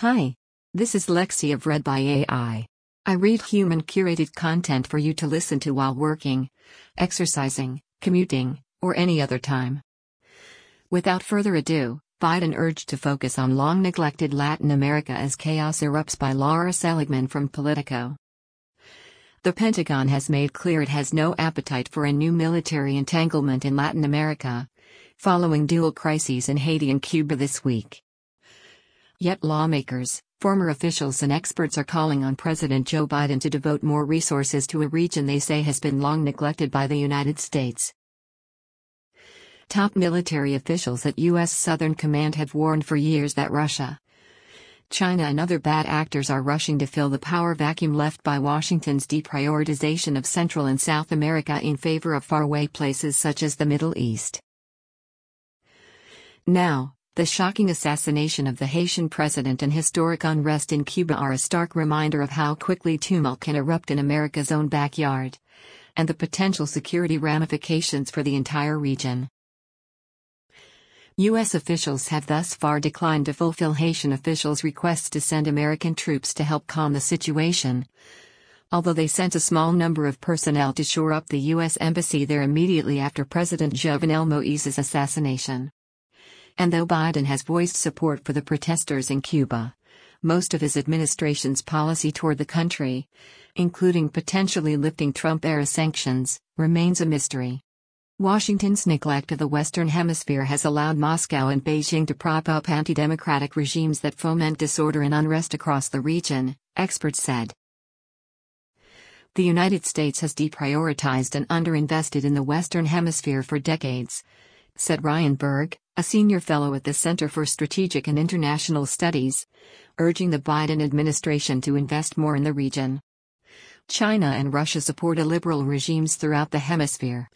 Hi. This is Lexi of Red by AI. I read human-curated content for you to listen to while working, exercising, commuting, or any other time. Without further ado, Biden urged to focus on long-neglected Latin America as chaos erupts by Laura Seligman from Politico. The Pentagon has made clear it has no appetite for a new military entanglement in Latin America, following dual crises in Haiti and Cuba this week. Yet lawmakers, former officials and experts are calling on President Joe Biden to devote more resources to a region they say has been long neglected by the United States. Top military officials at U.S. Southern Command have warned for years that Russia, China and other bad actors are rushing to fill the power vacuum left by Washington's deprioritization of Central and South America in favor of faraway places such as the Middle East. Now, the shocking assassination of the Haitian president and historic unrest in Cuba are a stark reminder of how quickly tumult can erupt in America's own backyard, and the potential security ramifications for the entire region. U.S. officials have thus far declined to fulfill Haitian officials' requests to send American troops to help calm the situation. Although they sent a small number of personnel to shore up the U.S. embassy there immediately after President Jovenel Moïse's assassination. And though Biden has voiced support for the protesters in Cuba, most of his administration's policy toward the country, including potentially lifting Trump-era sanctions, remains a mystery. Washington's neglect of the Western Hemisphere has allowed Moscow and Beijing to prop up anti-democratic regimes that foment disorder and unrest across the region, experts said. The United States has deprioritized and underinvested in the Western Hemisphere for decades, said Ryan Berg, a senior fellow at the Center for Strategic and International Studies, urging the Biden administration to invest more in the region. China and Russia support illiberal regimes throughout the hemisphere,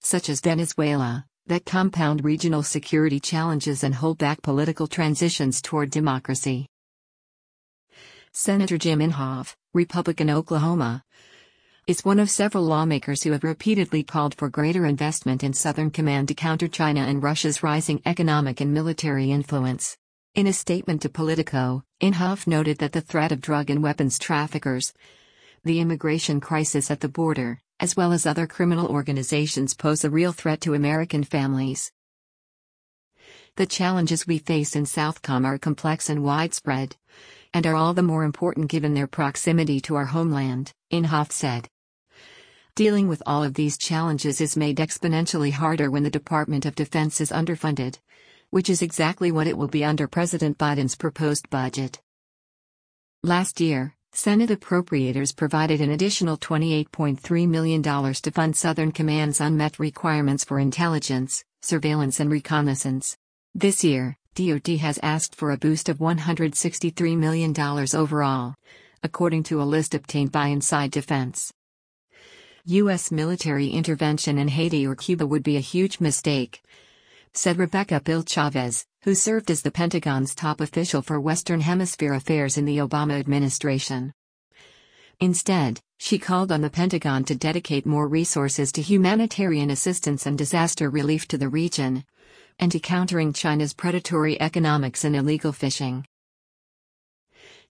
such as Venezuela, that compound regional security challenges and hold back political transitions toward democracy. Senator Jim Inhofe, Republican Oklahoma, is one of several lawmakers who have repeatedly called for greater investment in Southern Command to counter China and Russia's rising economic and military influence. In a statement to Politico, Inhofe noted that the threat of drug and weapons traffickers, the immigration crisis at the border, as well as other criminal organizations pose a real threat to American families. The challenges we face in Southcom are complex and widespread, and are all the more important given their proximity to our homeland, Inhofe said. Dealing with all of these challenges is made exponentially harder when the Department of Defense is underfunded, which is exactly what it will be under President Biden's proposed budget. Last year, Senate appropriators provided an additional $28.3 million to fund Southern Command's unmet requirements for intelligence, surveillance and reconnaissance. This year, DoD has asked for a boost of $163 million overall, according to a list obtained by Inside Defense. U.S. military intervention in Haiti or Cuba would be a huge mistake, said Rebecca Bill Chavez, who served as the Pentagon's top official for Western Hemisphere affairs in the Obama administration. Instead, she called on the Pentagon to dedicate more resources to humanitarian assistance and disaster relief to the region, and to countering China's predatory economics and illegal fishing.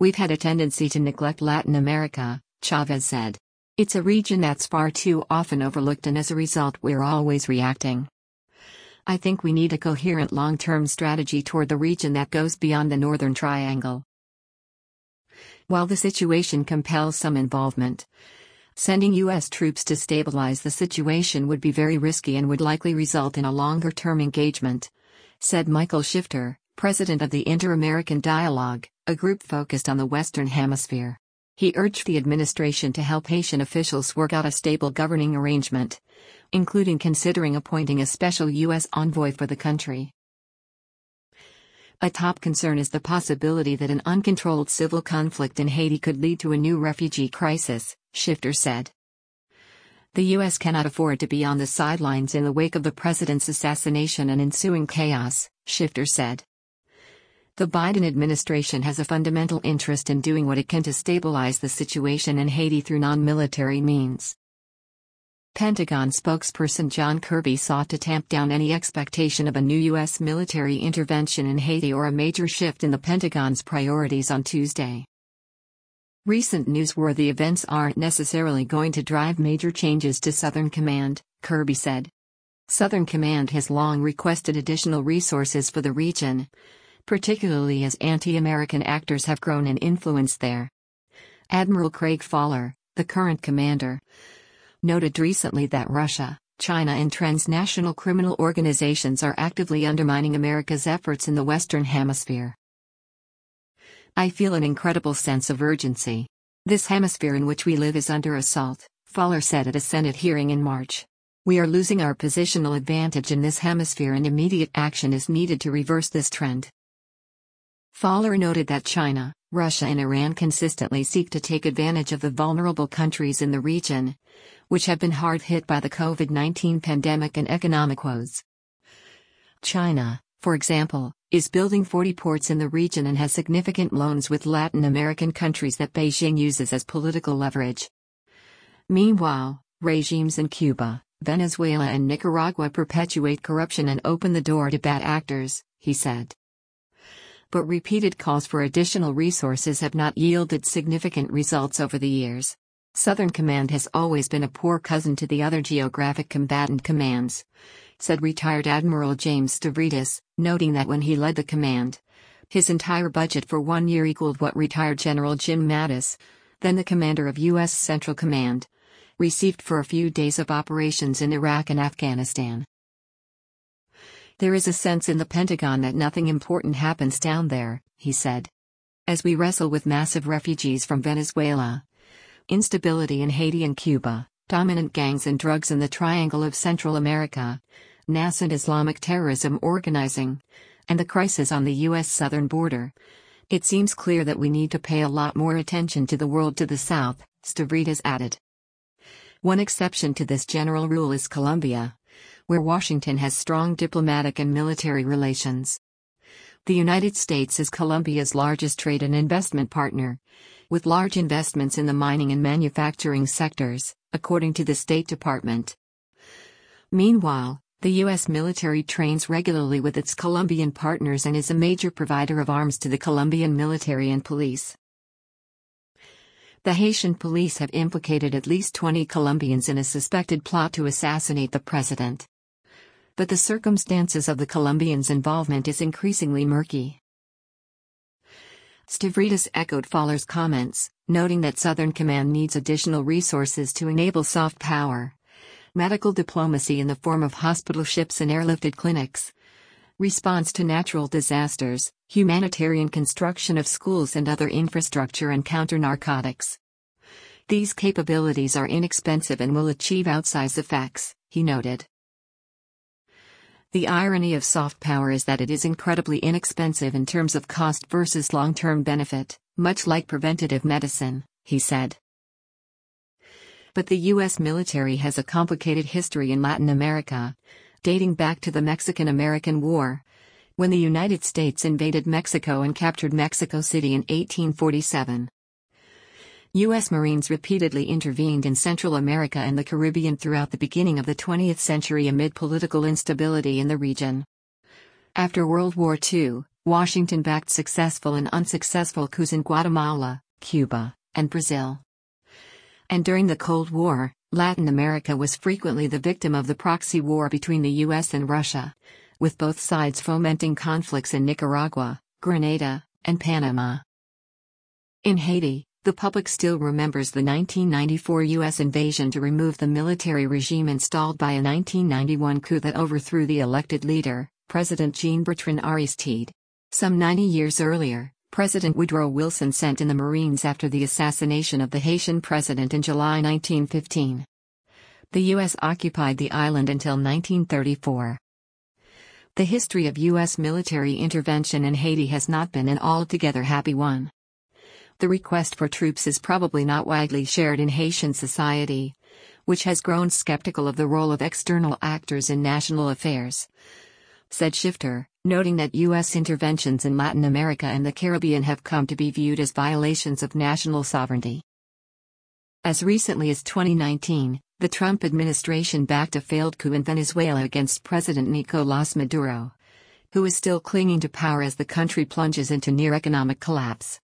We've had a tendency to neglect Latin America, Chavez said. It's a region that's far too often overlooked and as a result we're always reacting. I think we need a coherent long-term strategy toward the region that goes beyond the Northern Triangle. While the situation compels some involvement, sending U.S. troops to stabilize the situation would be very risky and would likely result in a longer-term engagement, said Michael Shifter, president of the Inter American Dialogue, a group focused on the Western Hemisphere. He urged the administration to help Haitian officials work out a stable governing arrangement, including considering appointing a special U.S. envoy for the country. A top concern is the possibility that an uncontrolled civil conflict in Haiti could lead to a new refugee crisis, Shifter said. The U.S. cannot afford to be on the sidelines in the wake of the president's assassination and ensuing chaos, Shifter said. The Biden administration has a fundamental interest in doing what it can to stabilize the situation in Haiti through non-military means. Pentagon spokesperson John Kirby sought to tamp down any expectation of a new U.S. military intervention in Haiti or a major shift in the Pentagon's priorities on Tuesday. Recent newsworthy events aren't necessarily going to drive major changes to Southern Command, Kirby said. Southern Command has long requested additional resources for the region, particularly as anti-American actors have grown in influence there. Admiral Craig Faller, the current commander, noted recently that Russia, China, and transnational criminal organizations are actively undermining America's efforts in the Western Hemisphere. I feel an incredible sense of urgency. This hemisphere in which we live is under assault, Faller said at a Senate hearing in March. We are losing our positional advantage in this hemisphere, and immediate action is needed to reverse this trend. Faller noted that China, Russia, and Iran consistently seek to take advantage of the vulnerable countries in the region, which have been hard hit by the COVID-19 pandemic and economic woes. China, for example, is building 40 ports in the region and has significant loans with Latin American countries that Beijing uses as political leverage. Meanwhile, regimes in Cuba, Venezuela, and Nicaragua perpetuate corruption and open the door to bad actors, he said. But repeated calls for additional resources have not yielded significant results over the years. Southern Command has always been a poor cousin to the other geographic combatant commands, said retired Admiral James Stavridis, noting that when he led the command, his entire budget for 1 year equaled what retired General Jim Mattis, then the commander of U.S. Central Command, received for a few days of operations in Iraq and Afghanistan. There is a sense in the Pentagon that nothing important happens down there, he said. As we wrestle with massive refugees from Venezuela, instability in Haiti and Cuba, dominant gangs and drugs in the Triangle of Central America, nascent Islamic terrorism organizing, and the crisis on the U.S. southern border, it seems clear that we need to pay a lot more attention to the world to the south, Stavridis added. One exception to this general rule is Colombia, where Washington has strong diplomatic and military relations. The United States is Colombia's largest trade and investment partner, with large investments in the mining and manufacturing sectors, according to the State Department. Meanwhile, the U.S. military trains regularly with its Colombian partners and is a major provider of arms to the Colombian military and police. The Haitian police have implicated at least 20 Colombians in a suspected plot to assassinate the president. But the circumstances of the Colombians' involvement is increasingly murky. Stavridis echoed Faller's comments, noting that Southern Command needs additional resources to enable soft power, medical diplomacy in the form of hospital ships and airlifted clinics, response to natural disasters, humanitarian construction of schools and other infrastructure, and counter-narcotics. These capabilities are inexpensive and will achieve outsized effects, he noted. The irony of soft power is that it is incredibly inexpensive in terms of cost versus long-term benefit, much like preventative medicine, he said. But the U.S. military has a complicated history in Latin America, dating back to the Mexican-American War, when the United States invaded Mexico and captured Mexico City in 1847. U.S. Marines repeatedly intervened in Central America and the Caribbean throughout the beginning of the 20th century amid political instability in the region. After World War II, Washington backed successful and unsuccessful coups in Guatemala, Cuba, and Brazil. And during the Cold War, Latin America was frequently the victim of the proxy war between the U.S. and Russia, with both sides fomenting conflicts in Nicaragua, Grenada, and Panama. In Haiti, the public still remembers the 1994 U.S. invasion to remove the military regime installed by a 1991 coup that overthrew the elected leader, President Jean-Bertrand Aristide. Some 90 years earlier, President Woodrow Wilson sent in the Marines after the assassination of the Haitian president in July 1915. The U.S. occupied the island until 1934. The history of U.S. military intervention in Haiti has not been an altogether happy one. The request for troops is probably not widely shared in Haitian society, which has grown skeptical of the role of external actors in national affairs, said Shifter, noting that U.S. interventions in Latin America and the Caribbean have come to be viewed as violations of national sovereignty. As recently as 2019, The Trump administration backed a failed coup in Venezuela against President Nicolás Maduro, who is still clinging to power as the country plunges into near economic collapse.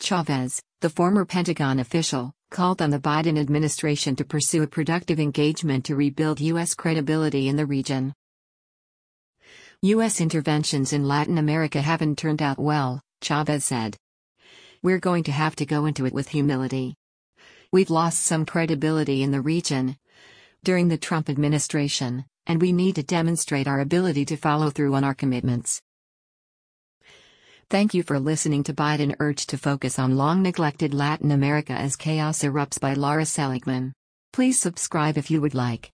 Chavez, the former Pentagon official, called on the Biden administration to pursue a productive engagement to rebuild U.S. credibility in the region. U.S. interventions in Latin America haven't turned out well, Chavez said. We're going to have to go into it with humility. We've lost some credibility in the region during the Trump administration, and we need to demonstrate our ability to follow through on our commitments. Thank you for listening to Biden Urge to Focus on Long-Neglected Latin America as Chaos Erupts by Laura Seligman. Please subscribe if you would like.